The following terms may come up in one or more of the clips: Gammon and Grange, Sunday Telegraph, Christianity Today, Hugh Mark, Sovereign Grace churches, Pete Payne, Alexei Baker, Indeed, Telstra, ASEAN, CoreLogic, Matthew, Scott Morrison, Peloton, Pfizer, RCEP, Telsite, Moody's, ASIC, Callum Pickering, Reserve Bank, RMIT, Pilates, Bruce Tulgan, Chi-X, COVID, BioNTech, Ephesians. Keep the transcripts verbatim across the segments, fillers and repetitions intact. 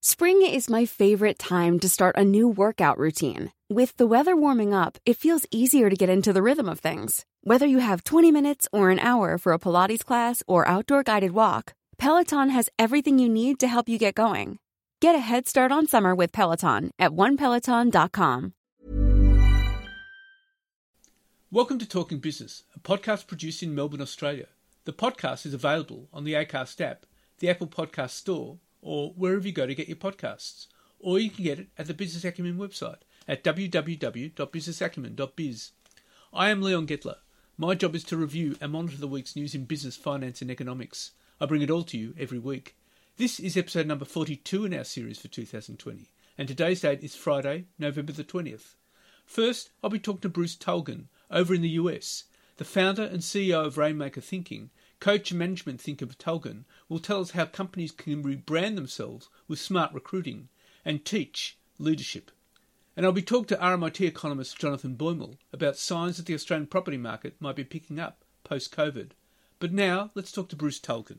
Spring is my favorite time to start a new workout routine. With the weather warming up, it feels easier to get into the rhythm of things. Whether you have twenty minutes or an hour for a Pilates class or outdoor guided walk, Peloton has everything you need to help you get going. Get a head start on summer with Peloton at one peloton dot com. Welcome to Talking Business, a podcast produced in Melbourne, Australia. The podcast is available on the Acast app, the Apple Podcast Store, or wherever you go to get your podcasts. Or you can get it at the Business Acumen website at w w w dot business acumen dot biz. I am Leon Gettler. My job is to review and monitor the week's news in business, finance and economics. I bring it all to you every week. This is episode number forty-two in our series for two thousand twenty, and today's date is Friday, November the twentieth. First, I'll be talking to Bruce Tulgan over in the U S. The founder and C E O of Rainmaker Thinking, coach and management thinker Tulgan, will tell us how companies can rebrand themselves with smart recruiting and teach leadership. And I'll be talking to R M I T economist Jonathan Boymel about signs that the Australian property market might be picking up post-COVID. But now, let's talk to Bruce Tulgan.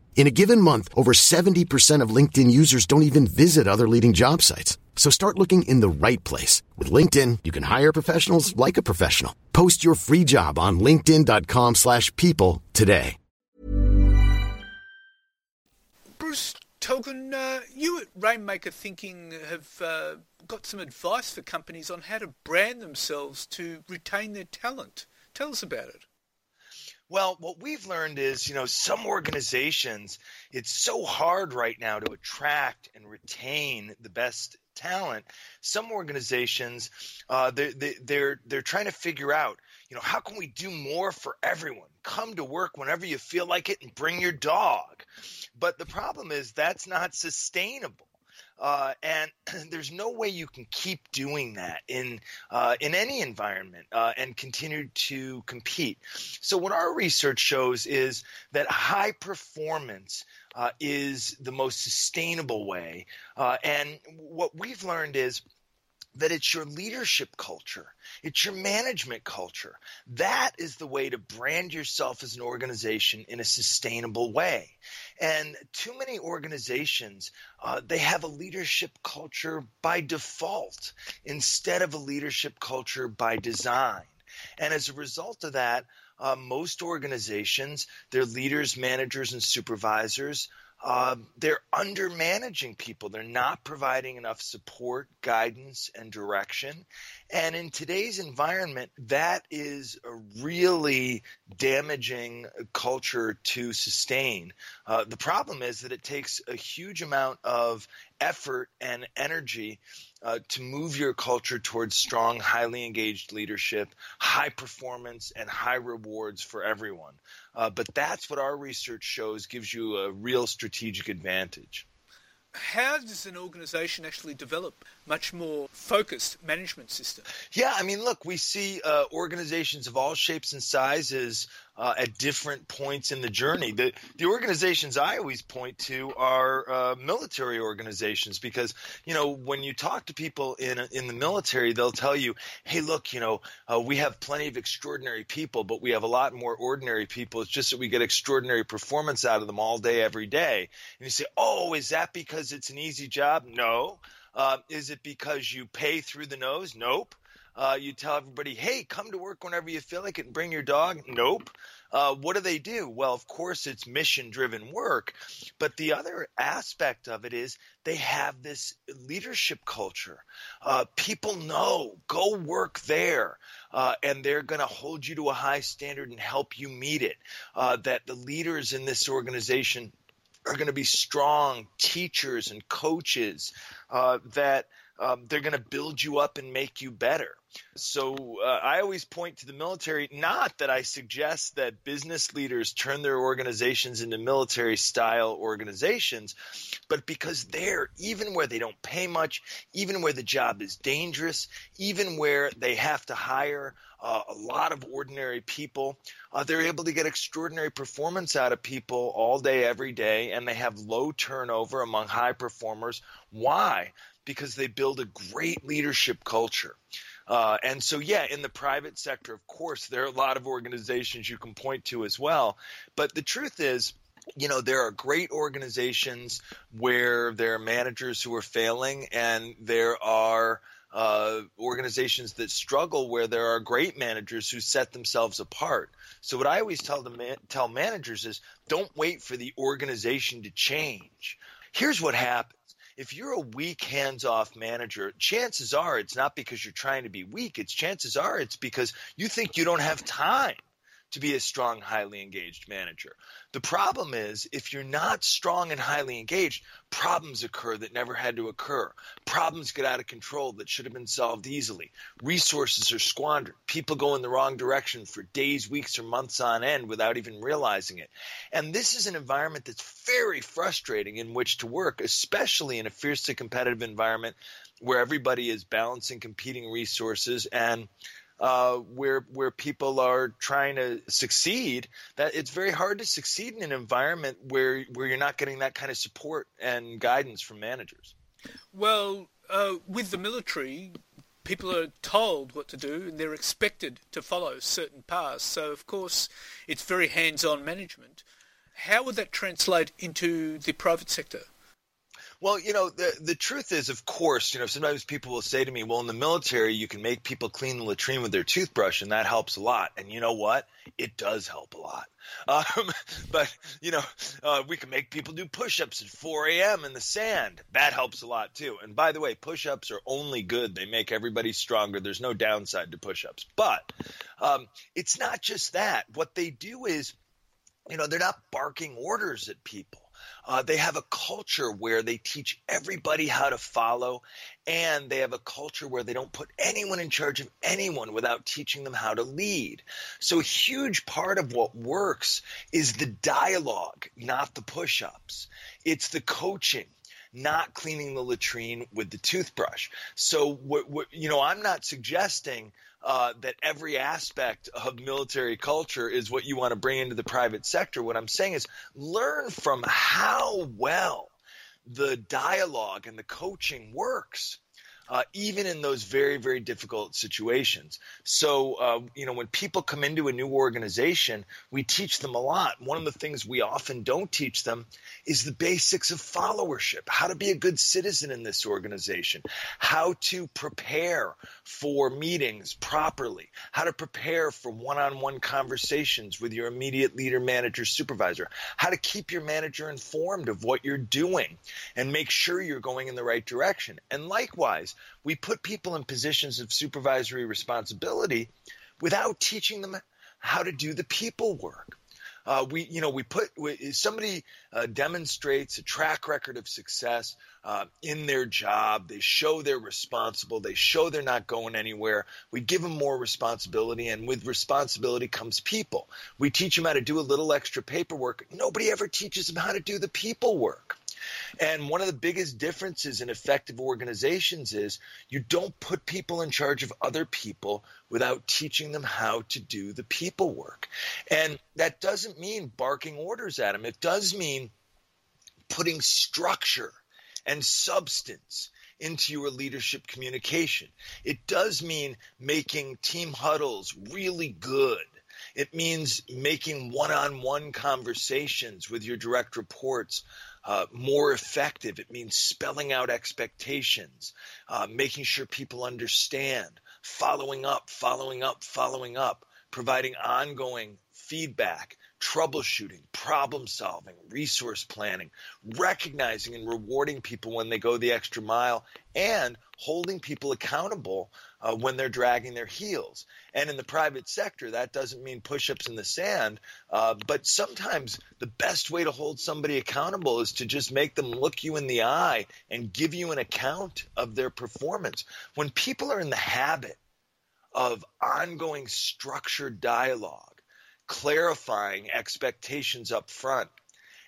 In a given month, over seventy percent of LinkedIn users don't even visit other leading job sites. So start looking in the right place. With LinkedIn, you can hire professionals like a professional. Post your free job on linkedin.com slash people today. Bruce Tulgan, uh, you at Rainmaker Thinking have uh, got some advice for companies on how to brand themselves to retain their talent. Tell us about it. Well, what we've learned is, you know, some organizations, it's so hard right now to attract and retain the best talent. Some organizations, uh, they're, they're, they're trying to figure out, you know, how can we do more for everyone? Come to work whenever you feel like it and bring your dog. But the problem is that's not sustainable. Uh, and there's no way you can keep doing that in uh, in any environment uh, and continue to compete. So what our research shows is that high performance uh, is the most sustainable way. Uh, and what we've learned is that it's your leadership culture. It's your management culture. That is the way to brand yourself as an organization in a sustainable way. And too many organizations, uh, they have a leadership culture by default instead of a leadership culture by design. And as a result of that, uh, most organizations, their leaders, managers, and supervisors, Uh, they're under-managing people. They're not providing enough support, guidance, and direction. And in today's environment, that is a really damaging culture to sustain. Uh, the problem is that it takes a huge amount of effort and energy uh, to move your culture towards strong, highly engaged leadership, high performance, and high rewards for everyone. Uh, but that's what our research shows gives you a real strategic advantage. How does an organization actually develop much more focused management system? Yeah, I mean, look, we see uh, organizations of all shapes and sizes uh, at different points in the journey. The, the organizations I always point to are uh, military organizations because, you know, when you talk to people in in the military, they'll tell you, hey, look, you know, uh, we have plenty of extraordinary people, but we have a lot more ordinary people. It's just that we get extraordinary performance out of them all day, every day. And you say, oh, is that because it's an easy job? No. Uh, is it because you pay through the nose? Nope. Uh, you tell everybody, hey, come to work whenever you feel like it and bring your dog? Nope. Uh, what do they do? Well, of course, it's mission-driven work. But the other aspect of it is they have this leadership culture. Uh, people know, go work there. Uh, and they're going to hold you to a high standard and help you meet it. Uh, that the leaders in this organization are going to be strong teachers and coaches uh, that um, they're going to build you up and make you better. So uh, I always point to the military, not that I suggest that business leaders turn their organizations into military-style organizations, but because there, even where they don't pay much, even where the job is dangerous, even where they have to hire uh, a lot of ordinary people, uh, they're able to get extraordinary performance out of people all day, every day, and they have low turnover among high performers. Why? Because they build a great leadership culture. Uh, and so, yeah, in the private sector, of course, there are a lot of organizations you can point to as well. But the truth is, you know, there are great organizations where there are managers who are failing, and there are uh, organizations that struggle where there are great managers who set themselves apart. So what I always tell the man- tell managers is don't wait for the organization to change. Here's what happens. If you're a weak, hands-off manager, chances are it's not because you're trying to be weak. It's chances are it's because you think you don't have time to be a strong, highly engaged manager. The problem is if you're not strong and highly engaged, problems occur that never had to occur. Problems get out of control that should have been solved easily. Resources are squandered. People go in the wrong direction for days, weeks, or months on end without even realizing it. And this is an environment that's very frustrating in which to work, especially in a fiercely competitive environment where everybody is balancing competing resources and Uh, where where people are trying to succeed, that it's very hard to succeed in an environment where, where you're not getting that kind of support and guidance from managers. Well, uh, with the military, people are told what to do and they're expected to follow certain paths. So, of course, it's very hands-on management. How would that translate into the private sector? Well, you know, the the truth is, of course, you know, sometimes people will say to me, well, in the military, you can make people clean the latrine with their toothbrush, and that helps a lot. And you know what? It does help a lot. Um, but, you know, uh, we can make people do push-ups at four a.m. in the sand. That helps a lot, too. And by the way, push-ups are only good. They make everybody stronger. There's no downside to push-ups. But um, it's not just that. What they do is, you know, they're not barking orders at people. Uh, they have a culture where they teach everybody how to follow, and they have a culture where they don't put anyone in charge of anyone without teaching them how to lead. So a huge part of what works is the dialogue, not the push-ups. It's the coaching, not cleaning the latrine with the toothbrush. So, what, what, you know, I'm not suggesting uh, that every aspect of military culture is what you want to bring into the private sector. What I'm saying is learn from how well the dialogue and the coaching works. Uh, even in those very, very difficult situations. So, uh, you know, when people come into a new organization, we teach them a lot. One of the things we often don't teach them is the basics of followership, how to be a good citizen in this organization, how to prepare for meetings properly, how to prepare for one-on-one conversations with your immediate leader, manager, supervisor, how to keep your manager informed of what you're doing and make sure you're going in the right direction. And likewise, we put people in positions of supervisory responsibility without teaching them how to do the people work. Uh, we, you know, we put we, somebody uh, demonstrates a track record of success uh, in their job. They show they're responsible. They show they're not going anywhere. We give them more responsibility, and with responsibility comes people. We teach them how to do a little extra paperwork. Nobody ever teaches them how to do the people work. And one of the biggest differences in effective organizations is you don't put people in charge of other people without teaching them how to do the people work. And that doesn't mean barking orders at them. It does mean putting structure and substance into your leadership communication. It does mean making team huddles really good. It means making one-on-one conversations with your direct reports Uh, more effective. It means spelling out expectations, uh, making sure people understand, following up, following up, following up, providing ongoing feedback, troubleshooting, problem solving, resource planning, recognizing and rewarding people when they go the extra mile, and holding people accountable uh, when they're dragging their heels. And in the private sector, that doesn't mean push-ups in the sand, uh, but sometimes the best way to hold somebody accountable is to just make them look you in the eye and give you an account of their performance. When people are in the habit of ongoing structured dialogue, clarifying expectations up front,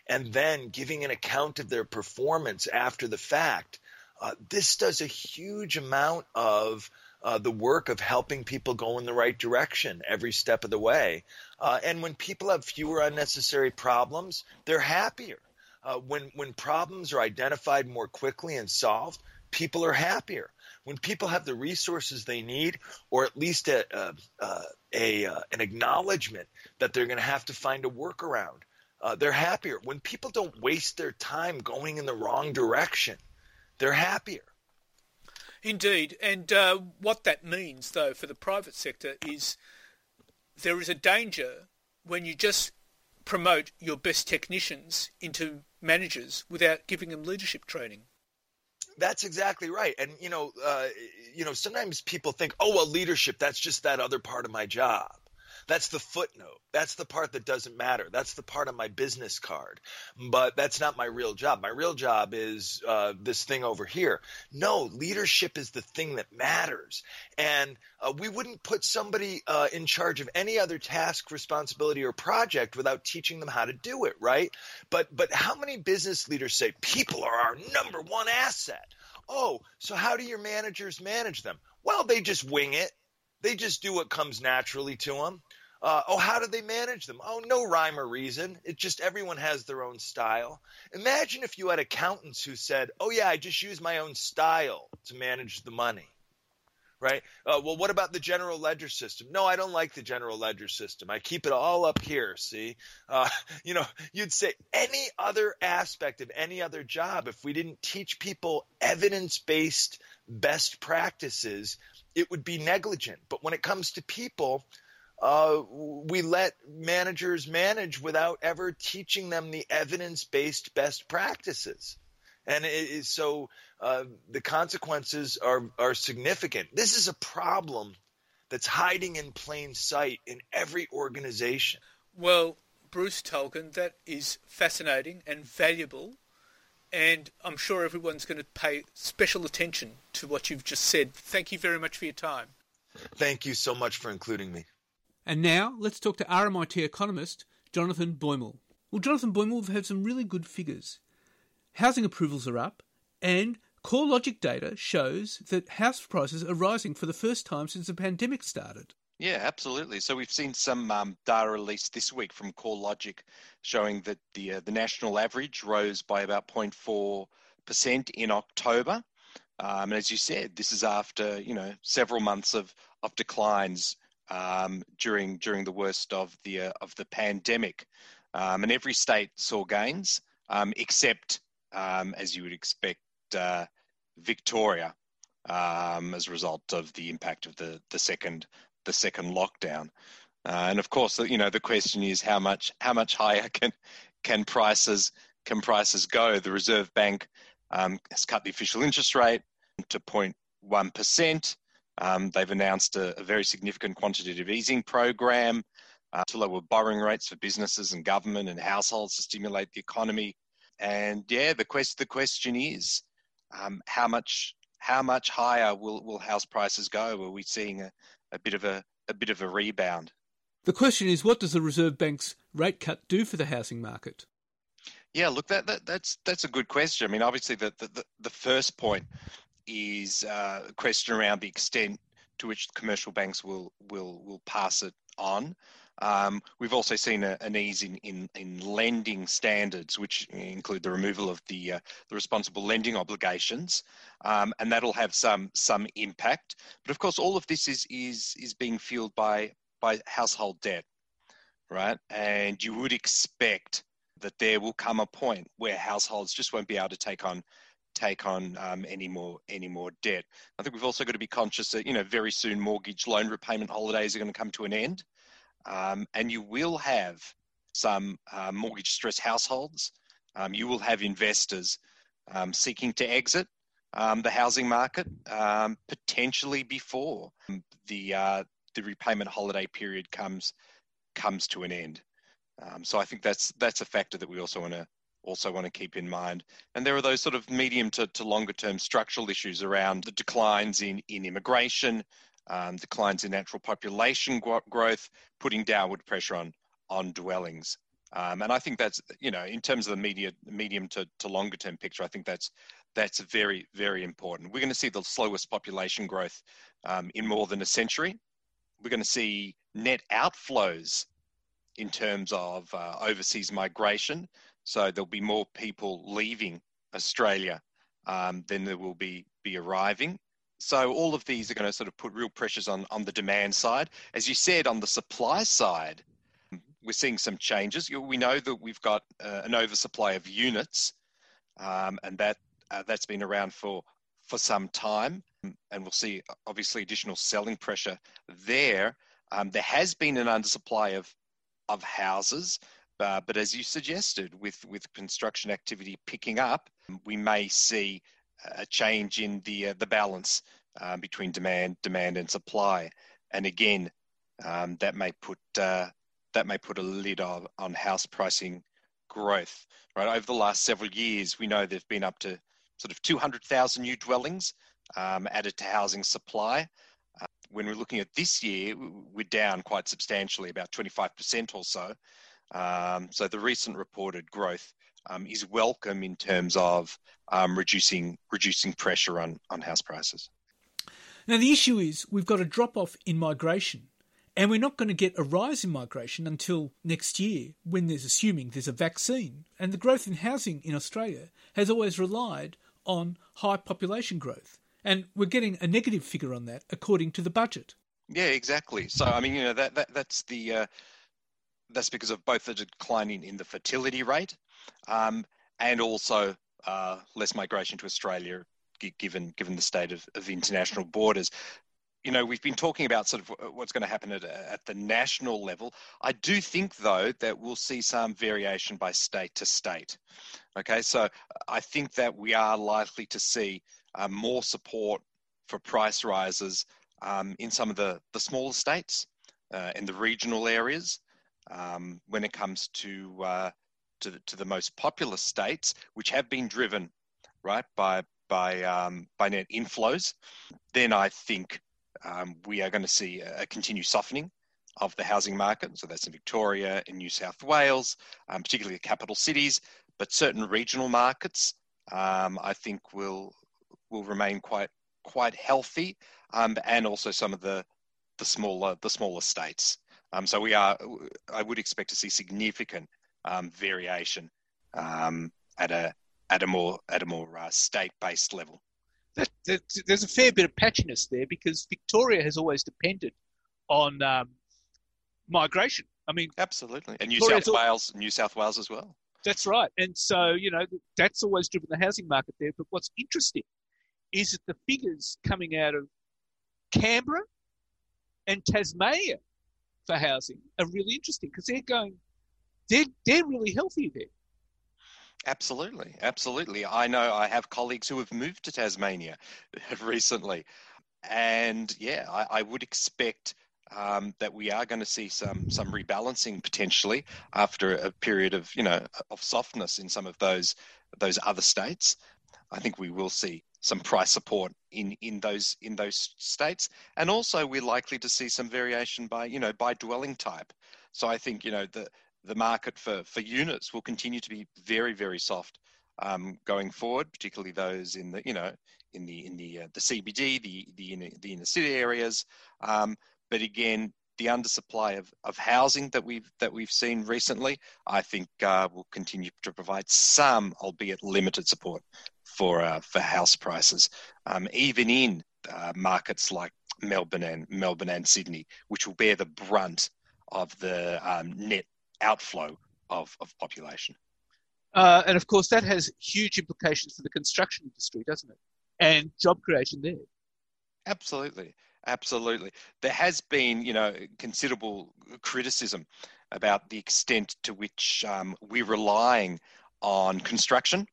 and then giving an account of their performance after the fact, uh, this does a huge amount of uh, the work of helping people go in the right direction every step of the way. Uh, and when people have fewer unnecessary problems, they're happier. Uh, when, when problems are identified more quickly and solved, people are happier. When people have the resources they need, or at least a, a, a, a an acknowledgement that they're going to have to find a workaround, uh, they're happier. When people don't waste their time going in the wrong direction, they're happier. Indeed. And uh, what that means, though, for the private sector is there is a danger when you just promote your best technicians into managers without giving them leadership training. That's exactly right. And, you know, uh, you know, sometimes people think, oh, well, leadership, that's just that other part of my job. That's the footnote. That's the part that doesn't matter. That's the part of my business card. But that's not my real job. My real job is uh, this thing over here. No, leadership is the thing that matters. And uh, we wouldn't put somebody uh, in charge of any other task, responsibility, or project without teaching them how to do it, right? But but how many business leaders say people are our number one asset? Oh, so how do your managers manage them? Well, they just wing it. They just do what comes naturally to them. Uh, oh, how do they manage them? Oh, no rhyme or reason. It's just everyone has their own style. Imagine if you had accountants who said, oh, yeah, I just use my own style to manage the money, right? Uh, well, what about the general ledger system? No, I don't like the general ledger system. I keep it all up here, see? Uh, you know, you'd say any other aspect of any other job, if we didn't teach people evidence-based best practices, it would be negligent. But when it comes to people, uh, we let managers manage without ever teaching them the evidence-based best practices. And it is, so uh, the consequences are, are significant. This is a problem that's hiding in plain sight in every organization. Well, Bruce Tulgan, that is fascinating and valuable. And I'm sure everyone's going to pay special attention to what you've just said. Thank you very much for your time. Thank you so much for including me. And now let's talk to R M I T economist Jonathan Boymel. Well, Jonathan Boymel, we've had some really good figures. Housing approvals are up, and CoreLogic data shows that house prices are rising for the first time since the pandemic started. Yeah, absolutely. So we've seen some um, data released this week from CoreLogic showing that the uh, the national average rose by about zero point four percent in October. Um, and as you said, this is after, you know, several months of of declines um, during during the worst of the uh, of the pandemic. Um, and every state saw gains, um, except um, as you would expect, uh, Victoria, um, as a result of the impact of the the second. the second lockdown. Uh, and of course, you know, the question is how much how much higher can can prices can prices go? The Reserve Bank um, has cut the official interest rate to zero point one percent. Um, they've announced a, a very significant quantitative easing program. uh, to lower borrowing rates for businesses and government and households to stimulate the economy. And yeah, the quest the question is, um, how much how much higher will, will house prices go? Are we seeing a, a bit of a, a bit of a rebound? The question is, what does the Reserve Bank's rate cut do for the housing market? Yeah, look, that, that that's that's a good question. I mean, obviously, the the, the first point is uh, a question around the extent to which commercial banks will will will pass it on. Um, we've also seen a, an ease in, in in lending standards, which include the removal of the uh, the responsible lending obligations, um, and that'll have some some impact. But of course, all of this is is is being fueled by by household debt, right? And you would expect that there will come a point where households just won't be able to take on take on um, any more any more debt. I think we've also got to be conscious that, you know, very soon mortgage loan repayment holidays are going to come to an end, um, and you will have some uh, mortgage stressed households. Um, you will have investors um, seeking to exit um, the housing market um, potentially before the uh, the repayment holiday period comes comes to an end. Um, so I think that's that's a factor that we also want to also want to keep in mind. And there are those sort of medium to, to longer term structural issues around the declines in, in immigration, um, declines in natural population growth, putting downward pressure on on dwellings. Um, and I think that's, you know, in terms of the media, medium to, to longer term picture, I think that's that's very, very important. We're going to see the slowest population growth um, in more than a century. We're going to see net outflows in terms of uh, overseas migration. So there'll be more people leaving Australia um, than there will be be arriving. So all of these are going to sort of put real pressures on, on the demand side. As you said, on the supply side, we're seeing some changes. We know that we've got uh, an oversupply of units, um, and that uh, that's been around for, for some time. And we'll see, obviously, additional selling pressure there. Um, there has been an undersupply of of houses, uh, but as you suggested, with, with construction activity picking up, we may see a change in the uh, the balance uh, between demand demand and supply, and again, um, that may put uh, that may put a lid on, on house pricing growth. Right, over the last several years, we know there've been up to sort of two hundred thousand new dwellings um, added to housing supply. When we're looking at this year, we're down quite substantially, about twenty-five percent or so. Um, so the recent reported growth um, is welcome in terms of um, reducing reducing pressure on, on house prices. Now, the issue is we've got a drop-off in migration, and we're not going to get a rise in migration until next year when there's, assuming there's a vaccine. And the growth in housing in Australia has always relied on high population growth. And we're getting a negative figure on that, according to the budget. Yeah, exactly. So, I mean, you know, that, that that's the uh, that's because of both the decline in, in the fertility rate, um, and also uh, less migration to Australia, given given the state of, of international borders. You know, we've been talking about sort of what's going to happen at at the national level. I do think, though, that we'll see some variation by state to state. Okay, so I think that we are likely to see Uh, more support for price rises um, in some of the, the smaller states uh, in the regional areas. Um, when it comes to uh, to, the, to the most populous states, which have been driven right by by um, by net inflows, then I think um, we are going to see a continued softening of the housing market. So that's in Victoria, in New South Wales, um, particularly the capital cities, but certain regional markets, um, I think will. will remain quite quite healthy, um, and also some of the the smaller the smaller states. Um, so we are, I would expect to see significant um, variation um, at a at a more at a more uh, state-based level. That, that, there's a fair bit of patchiness there because Victoria has always depended on um, migration. I mean, absolutely, and New Victoria's South Wales, all... New South Wales as well. That's right, and so you know that's always driven the housing market there. But what's interesting is that the figures coming out of Canberra and Tasmania for housing are really interesting because they're going, they're, they're really healthy there. Absolutely, absolutely. I know I have colleagues who have moved to Tasmania recently. And yeah, I, I would expect um, that we are going to see some some rebalancing potentially after a period of, you know, of softness in some of those those other states. I think we will see some price support in, in those in those states, and also we're likely to see some variation by you know by dwelling type. So I think you know the the market for for units will continue to be very very soft um, going forward, particularly those in the you know in the in the uh, the C B D, the the inner, the inner city areas. Um, but again, the undersupply of, of housing that we've that we've seen recently, I think uh, will continue to provide some, albeit limited, support for uh, for house prices, um, even in uh, markets like Melbourne and Melbourne and Sydney, which will bear the brunt of the um, net outflow of, of population. Uh, and of course, that has huge implications for the construction industry, doesn't it? And job creation there. Absolutely, absolutely. There has been, you know, considerable criticism about the extent to which um, we're relying on construction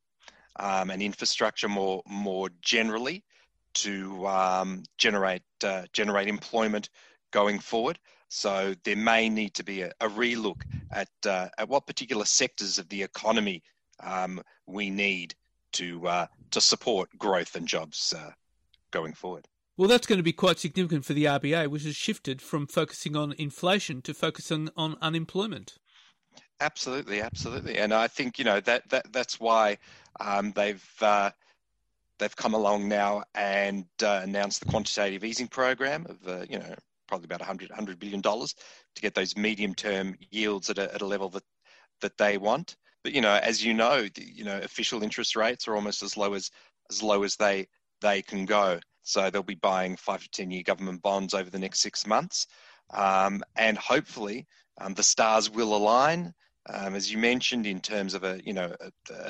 Um, and infrastructure more more generally to um, generate uh, generate employment going forward. So there may need to be a, a relook at uh, at what particular sectors of the economy um, we need to uh, to support growth and jobs uh, going forward. Well, that's going to be quite significant for the R B A, which has shifted from focusing on inflation to focusing on unemployment. Absolutely, absolutely, and I think you know that that that's why um, they've uh, they've come along now and uh, announced the quantitative easing program of uh, you know probably about one hundred billion dollars to get those medium term yields at a at a level that that they want. But you know, as you know, the, you know official interest rates are almost as low as as low as they they can go. So they'll be buying five to ten year government bonds over the next six months, um, and hopefully um, the stars will align. Um, as you mentioned, in terms of a you know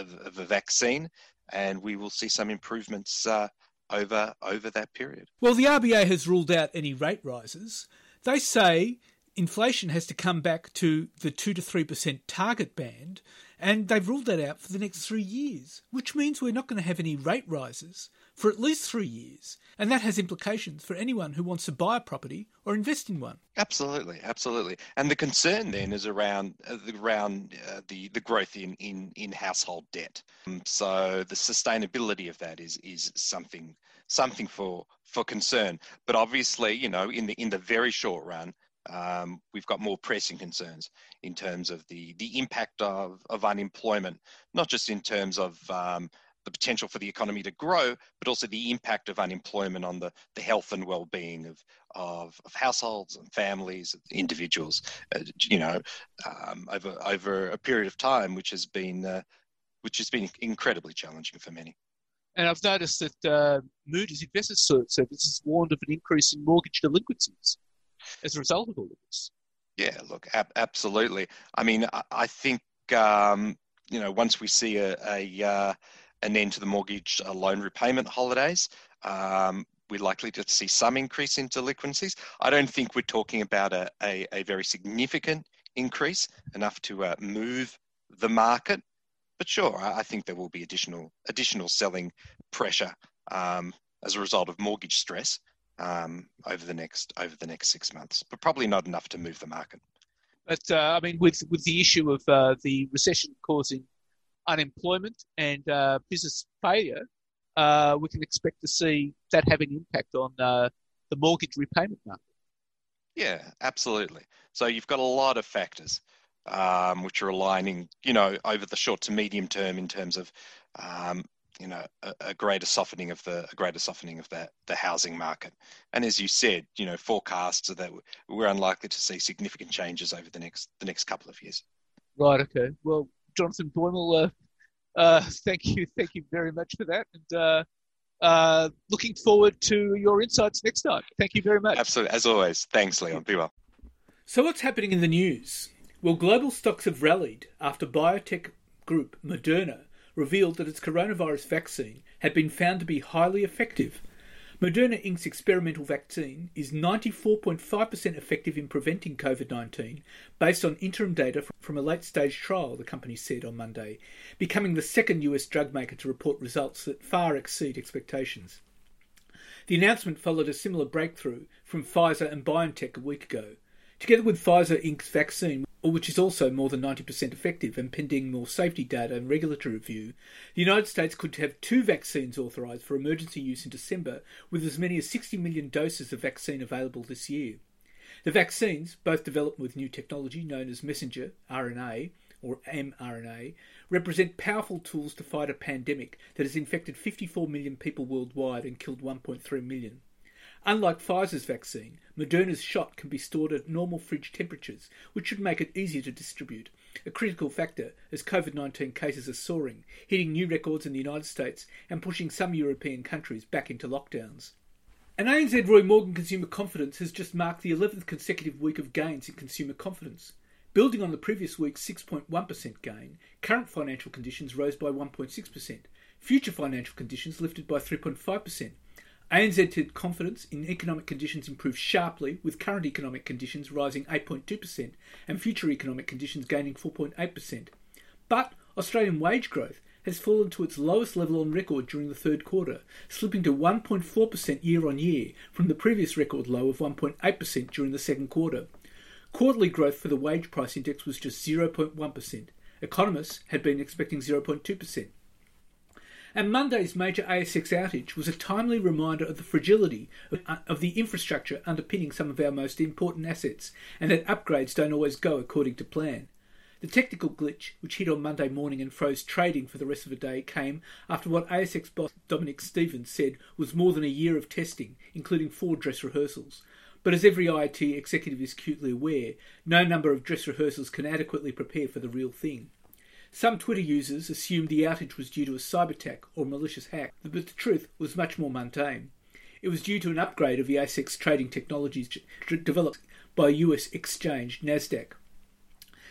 of, of a vaccine, and we will see some improvements uh, over over that period. Well, the R B A has ruled out any rate rises. They say inflation has to come back to the two to three percent target band, and they've ruled that out for the next three years, which means we're not going to have any rate rises for at least three years, and that has implications for anyone who wants to buy a property or invest in one. Absolutely, absolutely. And the concern then is around around uh, the the growth in in, in household debt. Um, so the sustainability of that is is something something for for concern. But obviously, you know, in the in the very short run, um, we've got more pressing concerns in terms of the the impact of of unemployment, not just in terms of um, the potential for the economy to grow, but also the impact of unemployment on the, the health and well-being of, of, of households and families, individuals, uh, you know, um, over over a period of time, which has been uh, which has been incredibly challenging for many. And I've noticed that uh, Moody's Investor Service has warned of an increase in mortgage delinquencies as a result of all of this. Yeah, look, ab- absolutely. I mean, I, I think um, you know, once we see a, a uh, an end to the mortgage loan repayment holidays, um, we're likely to see some increase in delinquencies. I don't think we're talking about a, a, a very significant increase, enough to uh, move the market. But sure, I think there will be additional additional selling pressure um, as a result of mortgage stress um, over the next over the next six months, but probably not enough to move the market. But uh, I mean, with with the issue of uh, the recession causing unemployment and uh, business failure, uh, we can expect to see that have an impact on uh, the mortgage repayment market. Yeah, absolutely. So you've got a lot of factors um, which are aligning, you know, over the short to medium term in terms of, um, you know, a, a greater softening of the a greater softening of the, the housing market. And as you said, you know, forecasts are that we're unlikely to see significant changes over the next the next couple of years. Right. Okay. Well, Jonathan Boymel, uh, uh, thank you, thank you very much for that, and uh, uh, looking forward to your insights next time. Thank you very much. Absolutely, as always. Thanks, Leon. Be well. So, what's happening in the news? Well, global stocks have rallied after biotech group Moderna revealed that its coronavirus vaccine had been found to be highly effective. Moderna Incorporated's experimental vaccine is ninety-four point five percent effective in preventing covid nineteen based on interim data from a late-stage trial, the company said on Monday, becoming the second U S drug maker to report results that far exceed expectations. The announcement followed a similar breakthrough from Pfizer and BioNTech a week ago. Together with Pfizer Incorporated's vaccine, which is also more than ninety percent effective and pending more safety data and regulatory review, the United States could have two vaccines authorised for emergency use in December, with as many as sixty million doses of vaccine available this year. The vaccines, both developed with new technology known as messenger R N A or mRNA, represent powerful tools to fight a pandemic that has infected fifty-four million people worldwide and killed one point three million. Unlike Pfizer's vaccine, Moderna's shot can be stored at normal fridge temperatures, which should make it easier to distribute, a critical factor as COVID nineteen cases are soaring, hitting new records in the United States and pushing some European countries back into lockdowns. An A N Z Roy Morgan Consumer Confidence has just marked the eleventh consecutive week of gains in consumer confidence. Building on the previous week's six point one percent gain, current financial conditions rose by one point six percent, future financial conditions lifted by three point five percent, A N Z confidence in economic conditions improved sharply, with current economic conditions rising eight point two percent and future economic conditions gaining four point eight percent. But Australian wage growth has fallen to its lowest level on record during the third quarter, slipping to one point four percent year-on-year from the previous record low of one point eight percent during the second quarter. Quarterly growth for the wage price index was just zero point one percent. Economists had been expecting zero point two percent. And Monday's major A S X outage was a timely reminder of the fragility of, uh, of the infrastructure underpinning some of our most important assets, and that upgrades don't always go according to plan. The technical glitch, which hit on Monday morning and froze trading for the rest of the day, came after what A S X boss Dominic Stevens said was more than a year of testing, including four dress rehearsals. But as every I T executive is acutely aware, no number of dress rehearsals can adequately prepare for the real thing. Some Twitter users assumed the outage was due to a cyber attack or malicious hack, but the truth was much more mundane. It was due to an upgrade of the A S X trading technologies developed by U S exchange NASDAQ.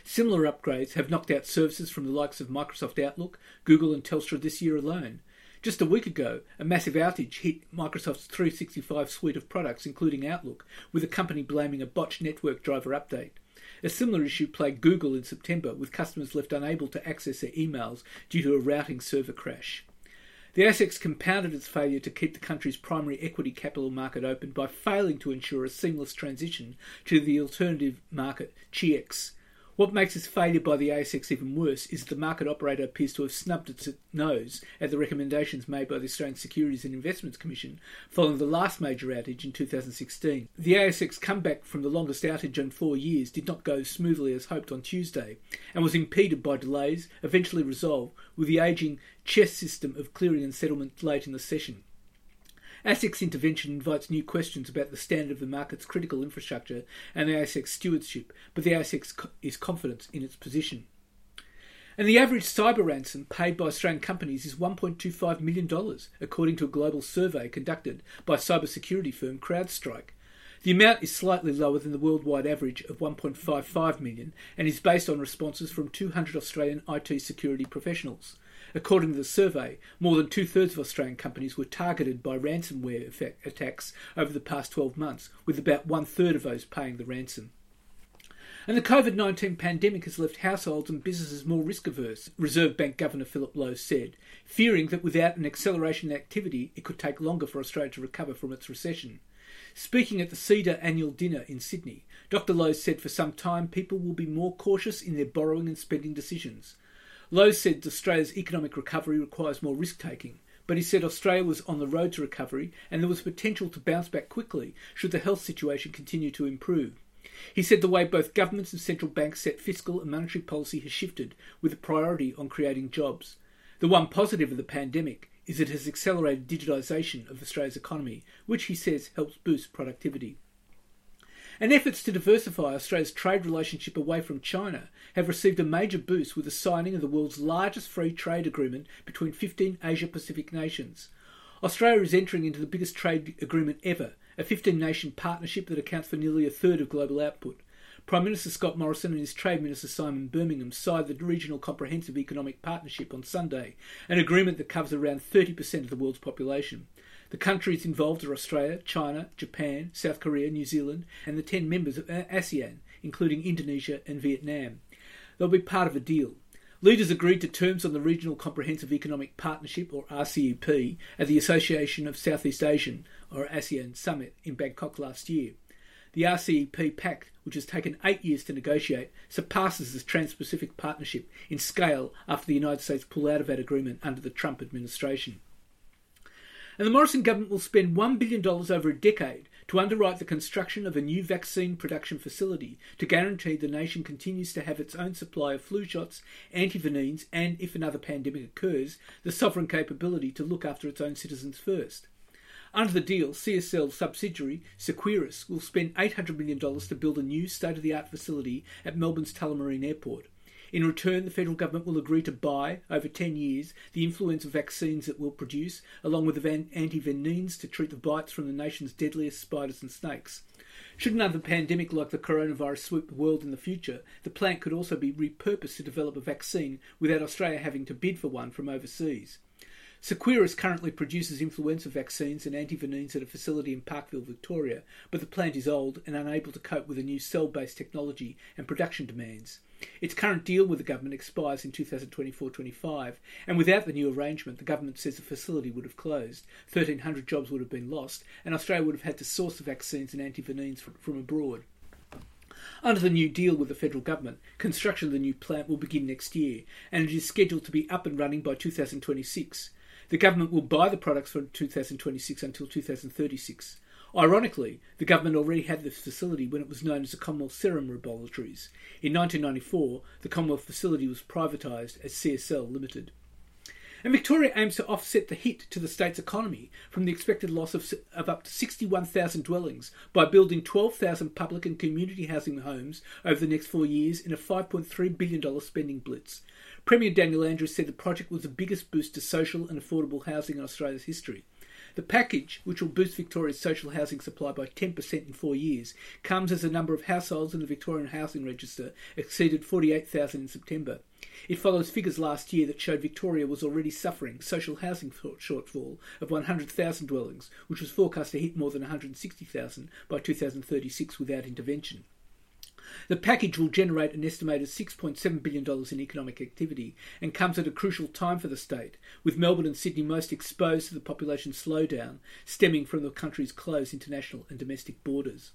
Similar upgrades have knocked out services from the likes of Microsoft Outlook, Google and Telstra this year alone. Just a week ago, a massive outage hit Microsoft's three sixty-five suite of products, including Outlook, with the company blaming a botched network driver update. A similar issue plagued Google in September, with customers left unable to access their emails due to a routing server crash. The A S X compounded its failure to keep the country's primary equity capital market open by failing to ensure a seamless transition to the alternative market, Chi-X. What makes this failure by the A S X even worse is that the market operator appears to have snubbed its nose at the recommendations made by the Australian Securities and Investments Commission following the last major outage in two thousand sixteen. The A S X comeback from the longest outage in four years did not go smoothly as hoped on Tuesday, and was impeded by delays, eventually resolved with the ageing chess system of clearing and settlement late in the session. A S X intervention invites new questions about the standard of the market's critical infrastructure and the A S X stewardship, but the A S X is confident in its position. And the average cyber ransom paid by Australian companies is one point two five million dollars, according to a global survey conducted by cybersecurity firm CrowdStrike. The amount is slightly lower than the worldwide average of one point five five million dollars and is based on responses from two hundred Australian I T security professionals. According to the survey, more than two-thirds of Australian companies were targeted by ransomware attacks over the past twelve months, with about one-third of those paying the ransom. And the COVID nineteen pandemic has left households and businesses more risk-averse, Reserve Bank Governor Philip Lowe said, fearing that without an acceleration in activity, it could take longer for Australia to recover from its recession. Speaking at the CEDA annual dinner in Sydney, Doctor Lowe said for some time people will be more cautious in their borrowing and spending decisions. Lowe said Australia's economic recovery requires more risk-taking, but he said Australia was on the road to recovery and there was potential to bounce back quickly should the health situation continue to improve. He said the way both governments and central banks set fiscal and monetary policy has shifted, with a priority on creating jobs. The one positive of the pandemic is it has accelerated digitisation of Australia's economy, which he says helps boost productivity. And efforts to diversify Australia's trade relationship away from China have received a major boost with the signing of the world's largest free trade agreement between fifteen Asia-Pacific nations. Australia is entering into the biggest trade agreement ever, a fifteen-nation partnership that accounts for nearly a third of global output. Prime Minister Scott Morrison and his Trade Minister Simon Birmingham signed the Regional Comprehensive Economic Partnership on Sunday, an agreement that covers around thirty percent of the world's population. The countries involved are Australia, China, Japan, South Korea, New Zealand and the ten members of ASEAN, including Indonesia and Vietnam. They'll be part of a deal. Leaders agreed to terms on the Regional Comprehensive Economic Partnership, or R C E P, at the Association of Southeast Asian, or ASEAN, Summit in Bangkok last year. The R C E P pact, which has taken eight years to negotiate, surpasses the Trans-Pacific Partnership in scale after the United States pulled out of that agreement under the Trump administration. And the Morrison government will spend one billion dollars over a decade to underwrite the construction of a new vaccine production facility to guarantee the nation continues to have its own supply of flu shots, antivenins, and, if another pandemic occurs, the sovereign capability to look after its own citizens first. Under the deal, C S L subsidiary Seqirus will spend eight hundred million dollars to build a new state-of-the-art facility at Melbourne's Tullamarine Airport. In return, the federal government will agree to buy, over ten years, the influenza vaccines it will produce, along with the van- antivenins to treat the bites from the nation's deadliest spiders and snakes. Should another pandemic like the coronavirus sweep the world in the future, the plant could also be repurposed to develop a vaccine without Australia having to bid for one from overseas. Seqirus currently produces influenza vaccines and antivenins at a facility in Parkville, Victoria, but the plant is old and unable to cope with the new cell-based technology and production demands. Its current deal with the government expires in two thousand twenty-four twenty-five, and without the new arrangement, the government says the facility would have closed, one thousand three hundred jobs would have been lost, and Australia would have had to source the vaccines and antivenins from abroad. Under the new deal with the federal government, construction of the new plant will begin next year, and it is scheduled to be up and running by two thousand twenty-six. The government will buy the products from two thousand twenty-six until two thousand thirty-six. Ironically, the government already had this facility when it was known as the Commonwealth Serum Laboratories. In nineteen ninety-four, the Commonwealth facility was privatised as C S L Limited. And Victoria aims to offset the hit to the state's economy from the expected loss of, of up to sixty-one thousand dwellings by building twelve thousand public and community housing homes over the next four years in a five point three billion dollars spending blitz. Premier Daniel Andrews said the project was the biggest boost to social and affordable housing in Australia's history. The package, which will boost Victoria's social housing supply by ten percent in four years, comes as the number of households in the Victorian Housing Register exceeded forty-eight thousand in September. It follows figures last year that showed Victoria was already suffering social housing shortfall of one hundred thousand dwellings, which was forecast to hit more than one hundred sixty thousand by two thousand thirty-six without intervention. The package will generate an estimated six point seven billion dollars in economic activity and comes at a crucial time for the state, with Melbourne and Sydney most exposed to the population slowdown stemming from the country's closed international and domestic borders.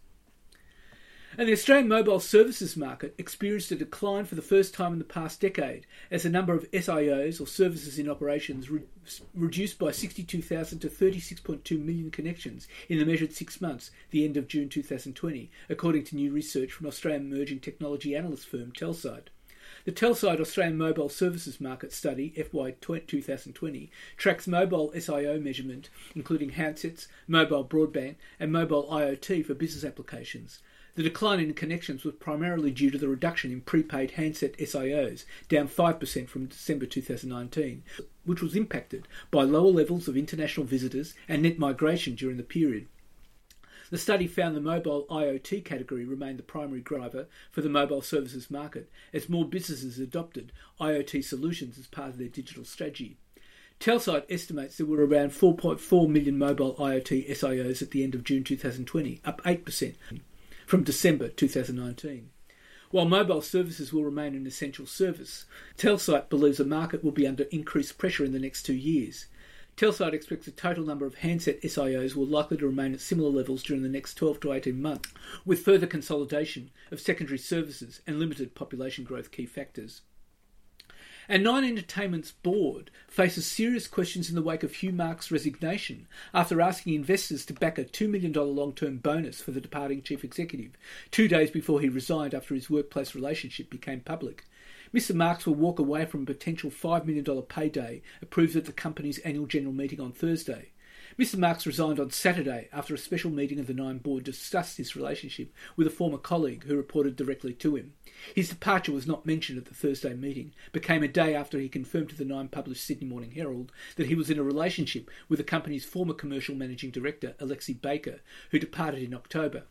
And the Australian mobile services market experienced a decline for the first time in the past decade, as the number of S I Os, or services in operations, re- reduced by sixty-two thousand to thirty-six point two million connections in the measured six months, the end of June two thousand twenty, according to new research from Australian emerging technology analyst firm Telsite. The Telsite Australian Mobile Services Market Study, F Y twenty twenty, tracks mobile S I O measurement, including handsets, mobile broadband, and mobile IoT for business applications. The decline in connections was primarily due to the reduction in prepaid handset S I Os, down five percent from December two thousand nineteen, which was impacted by lower levels of international visitors and net migration during the period. The study found the mobile IoT category remained the primary driver for the mobile services market, as more businesses adopted IoT solutions as part of their digital strategy. Telsite estimates there were around four point four million mobile IoT S I Os at the end of June two thousand twenty, up eight percent. From December two thousand nineteen. While mobile services will remain an essential service, Telsite believes the market will be under increased pressure in the next two years. Telsite expects the total number of handset S I Os will likely to remain at similar levels during the next twelve to eighteen months, with further consolidation of secondary services and limited population growth key factors. And Nine Entertainment's board faces serious questions in the wake of Hugh Mark's resignation after asking investors to back a two million dollars long-term bonus for the departing chief executive, two days before he resigned after his workplace relationship became public. Mister Marks will walk away from a potential five million dollars payday approved at the company's annual general meeting on Thursday. Mister Marks resigned on Saturday after a special meeting of the Nine board discussed his relationship with a former colleague who reported directly to him. His departure was not mentioned at the Thursday meeting, but came a day after he confirmed to the Nine published Sydney Morning Herald that he was in a relationship with the company's former commercial managing director, Alexei Baker, who departed in October.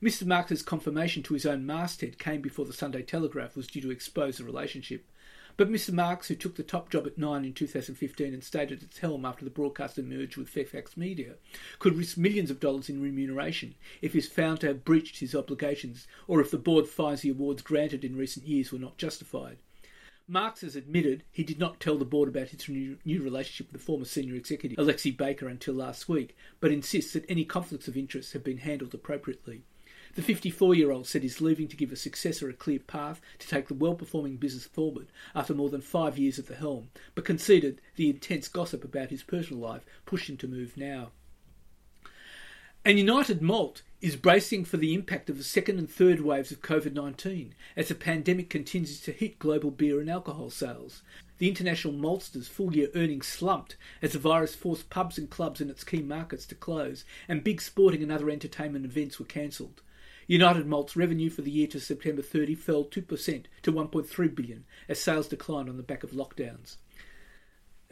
Mister Marks' confirmation to his own masthead came before the Sunday Telegraph was due to expose the relationship. But Mister Marks, who took the top job at Nine in two thousand fifteen and stayed at its helm after the broadcaster merged with Fairfax Media, could risk millions of dollars in remuneration if he is found to have breached his obligations or if the board finds the awards granted in recent years were not justified. Marx has admitted he did not tell the board about his new, new relationship with the former senior executive, Alexei Baker, until last week, but insists that any conflicts of interest have been handled appropriately. The fifty-four-year-old said he's leaving to give a successor a clear path to take the well-performing business forward after more than five years at the helm, but conceded the intense gossip about his personal life pushed him to move now. And United Malt is bracing for the impact of the second and third waves of covid nineteen as the pandemic continues to hit global beer and alcohol sales. The international maltster's full-year earnings slumped as the virus forced pubs and clubs in its key markets to close, and big sporting and other entertainment events were cancelled. United Malt's revenue for the year to September thirtieth fell two percent to one point three billion dollars as sales declined on the back of lockdowns.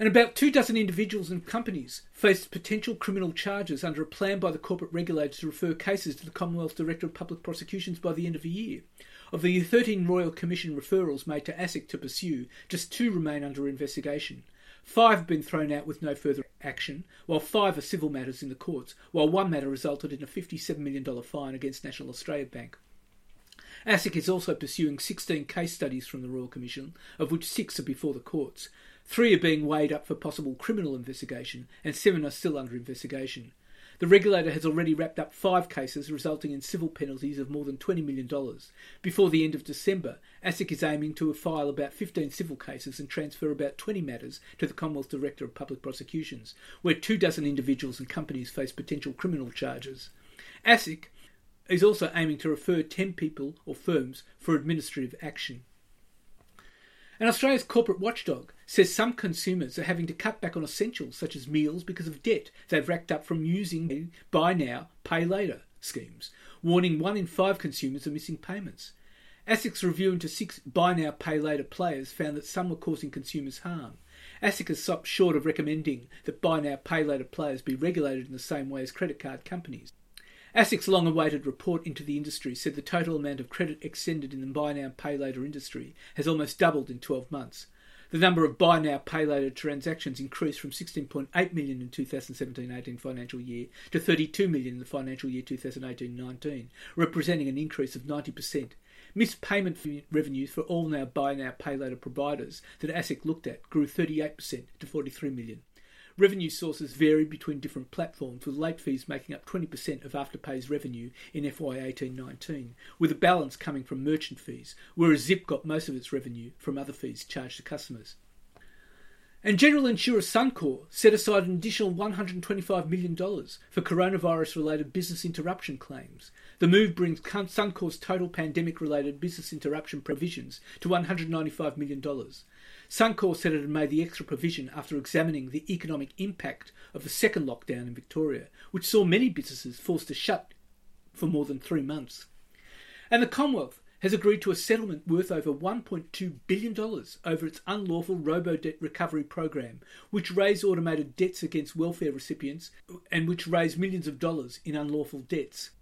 And about two dozen individuals and companies faced potential criminal charges under a plan by the corporate regulators to refer cases to the Commonwealth Director of Public Prosecutions by the end of the year. Of the thirteen Royal Commission referrals made to ASIC to pursue, just two remain under investigation. Five have been thrown out with no further action, while five are civil matters in the courts, while one matter resulted in a fifty-seven million dollars fine against National Australia Bank. ASIC is also pursuing sixteen case studies from the Royal Commission, of which six are before the courts. Three are being weighed up for possible criminal investigation, and seven are still under investigation. The regulator has already wrapped up five cases, resulting in civil penalties of more than twenty million dollars. Before the end of December, ASIC is aiming to file about fifteen civil cases and transfer about twenty matters to the Commonwealth Director of Public Prosecutions, where two dozen individuals and companies face potential criminal charges. ASIC is also aiming to refer ten people or firms for administrative action. And Australia's corporate watchdog says some consumers are having to cut back on essentials such as meals because of debt they've racked up from using buy now, pay later schemes, warning one in five consumers are missing payments. ASIC's review into six buy now, pay later players found that some were causing consumers harm. ASIC has stopped short of recommending that buy now, pay later players be regulated in the same way as credit card companies. ASIC's long-awaited report into the industry said the total amount of credit extended in the buy now, pay later industry has almost doubled in twelve months. The number of buy now, pay later transactions increased from sixteen point eight million in twenty seventeen eighteen financial year to thirty-two million in the financial year twenty eighteen nineteen, representing an increase of ninety percent. Missed payment revenues for all now buy now, pay later providers that ASIC looked at grew thirty-eight percent to forty-three million. Revenue sources varied between different platforms, with late fees making up twenty percent of Afterpay's revenue in F Y eighteen nineteen, with a balance coming from merchant fees, whereas Zip got most of its revenue from other fees charged to customers. And general insurer Suncorp set aside an additional one hundred twenty-five million dollars for coronavirus-related business interruption claims. The move brings Suncorp's total pandemic-related business interruption provisions to one hundred ninety-five million dollars. Suncorp said it had made the extra provision after examining the economic impact of the second lockdown in Victoria, which saw many businesses forced to shut for more than three months. And the Commonwealth has agreed to a settlement worth over one point two billion dollars over its unlawful robo-debt recovery program, which raised automated debts against welfare recipients and which raised millions of dollars in unlawful debts.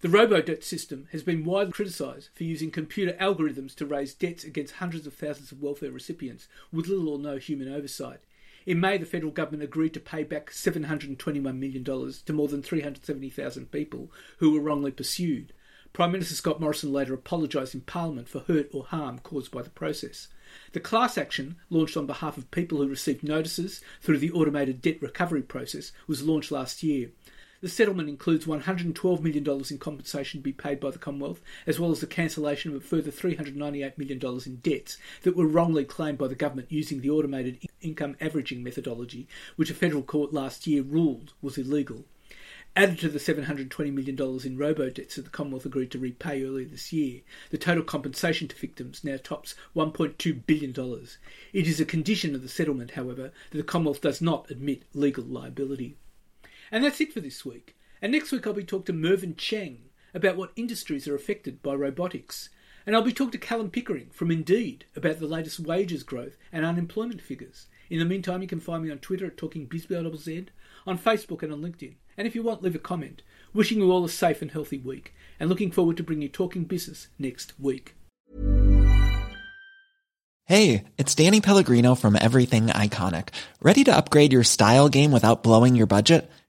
The robo-debt system has been widely criticised for using computer algorithms to raise debts against hundreds of thousands of welfare recipients with little or no human oversight. In May, the federal government agreed to pay back seven hundred twenty-one million dollars to more than three hundred seventy thousand people who were wrongly pursued. Prime Minister Scott Morrison later apologised in Parliament for hurt or harm caused by the process. The class action, launched on behalf of people who received notices through the automated debt recovery process, was launched last year. The settlement includes one hundred twelve million dollars in compensation to be paid by the Commonwealth, as well as the cancellation of a further three hundred ninety-eight million dollars in debts that were wrongly claimed by the government using the automated income averaging methodology, which a federal court last year ruled was illegal. Added to the seven hundred twenty million dollars in robo-debts that the Commonwealth agreed to repay earlier this year, the total compensation to victims now tops one point two billion dollars. It is a condition of the settlement, however, that the Commonwealth does not admit legal liability. And that's it for this week. And next week I'll be talking to Mervyn Chang about what industries are affected by robotics. And I'll be talking to Callum Pickering from Indeed about the latest wages growth and unemployment figures. In the meantime, you can find me on Twitter at Talking Biz B L Z, on Facebook and on LinkedIn. And if you want, leave a comment. Wishing you all a safe and healthy week, and looking forward to bringing you Talking Business next week. Hey, it's Danny Pellegrino from Everything Iconic. Ready to upgrade your style game without blowing your budget?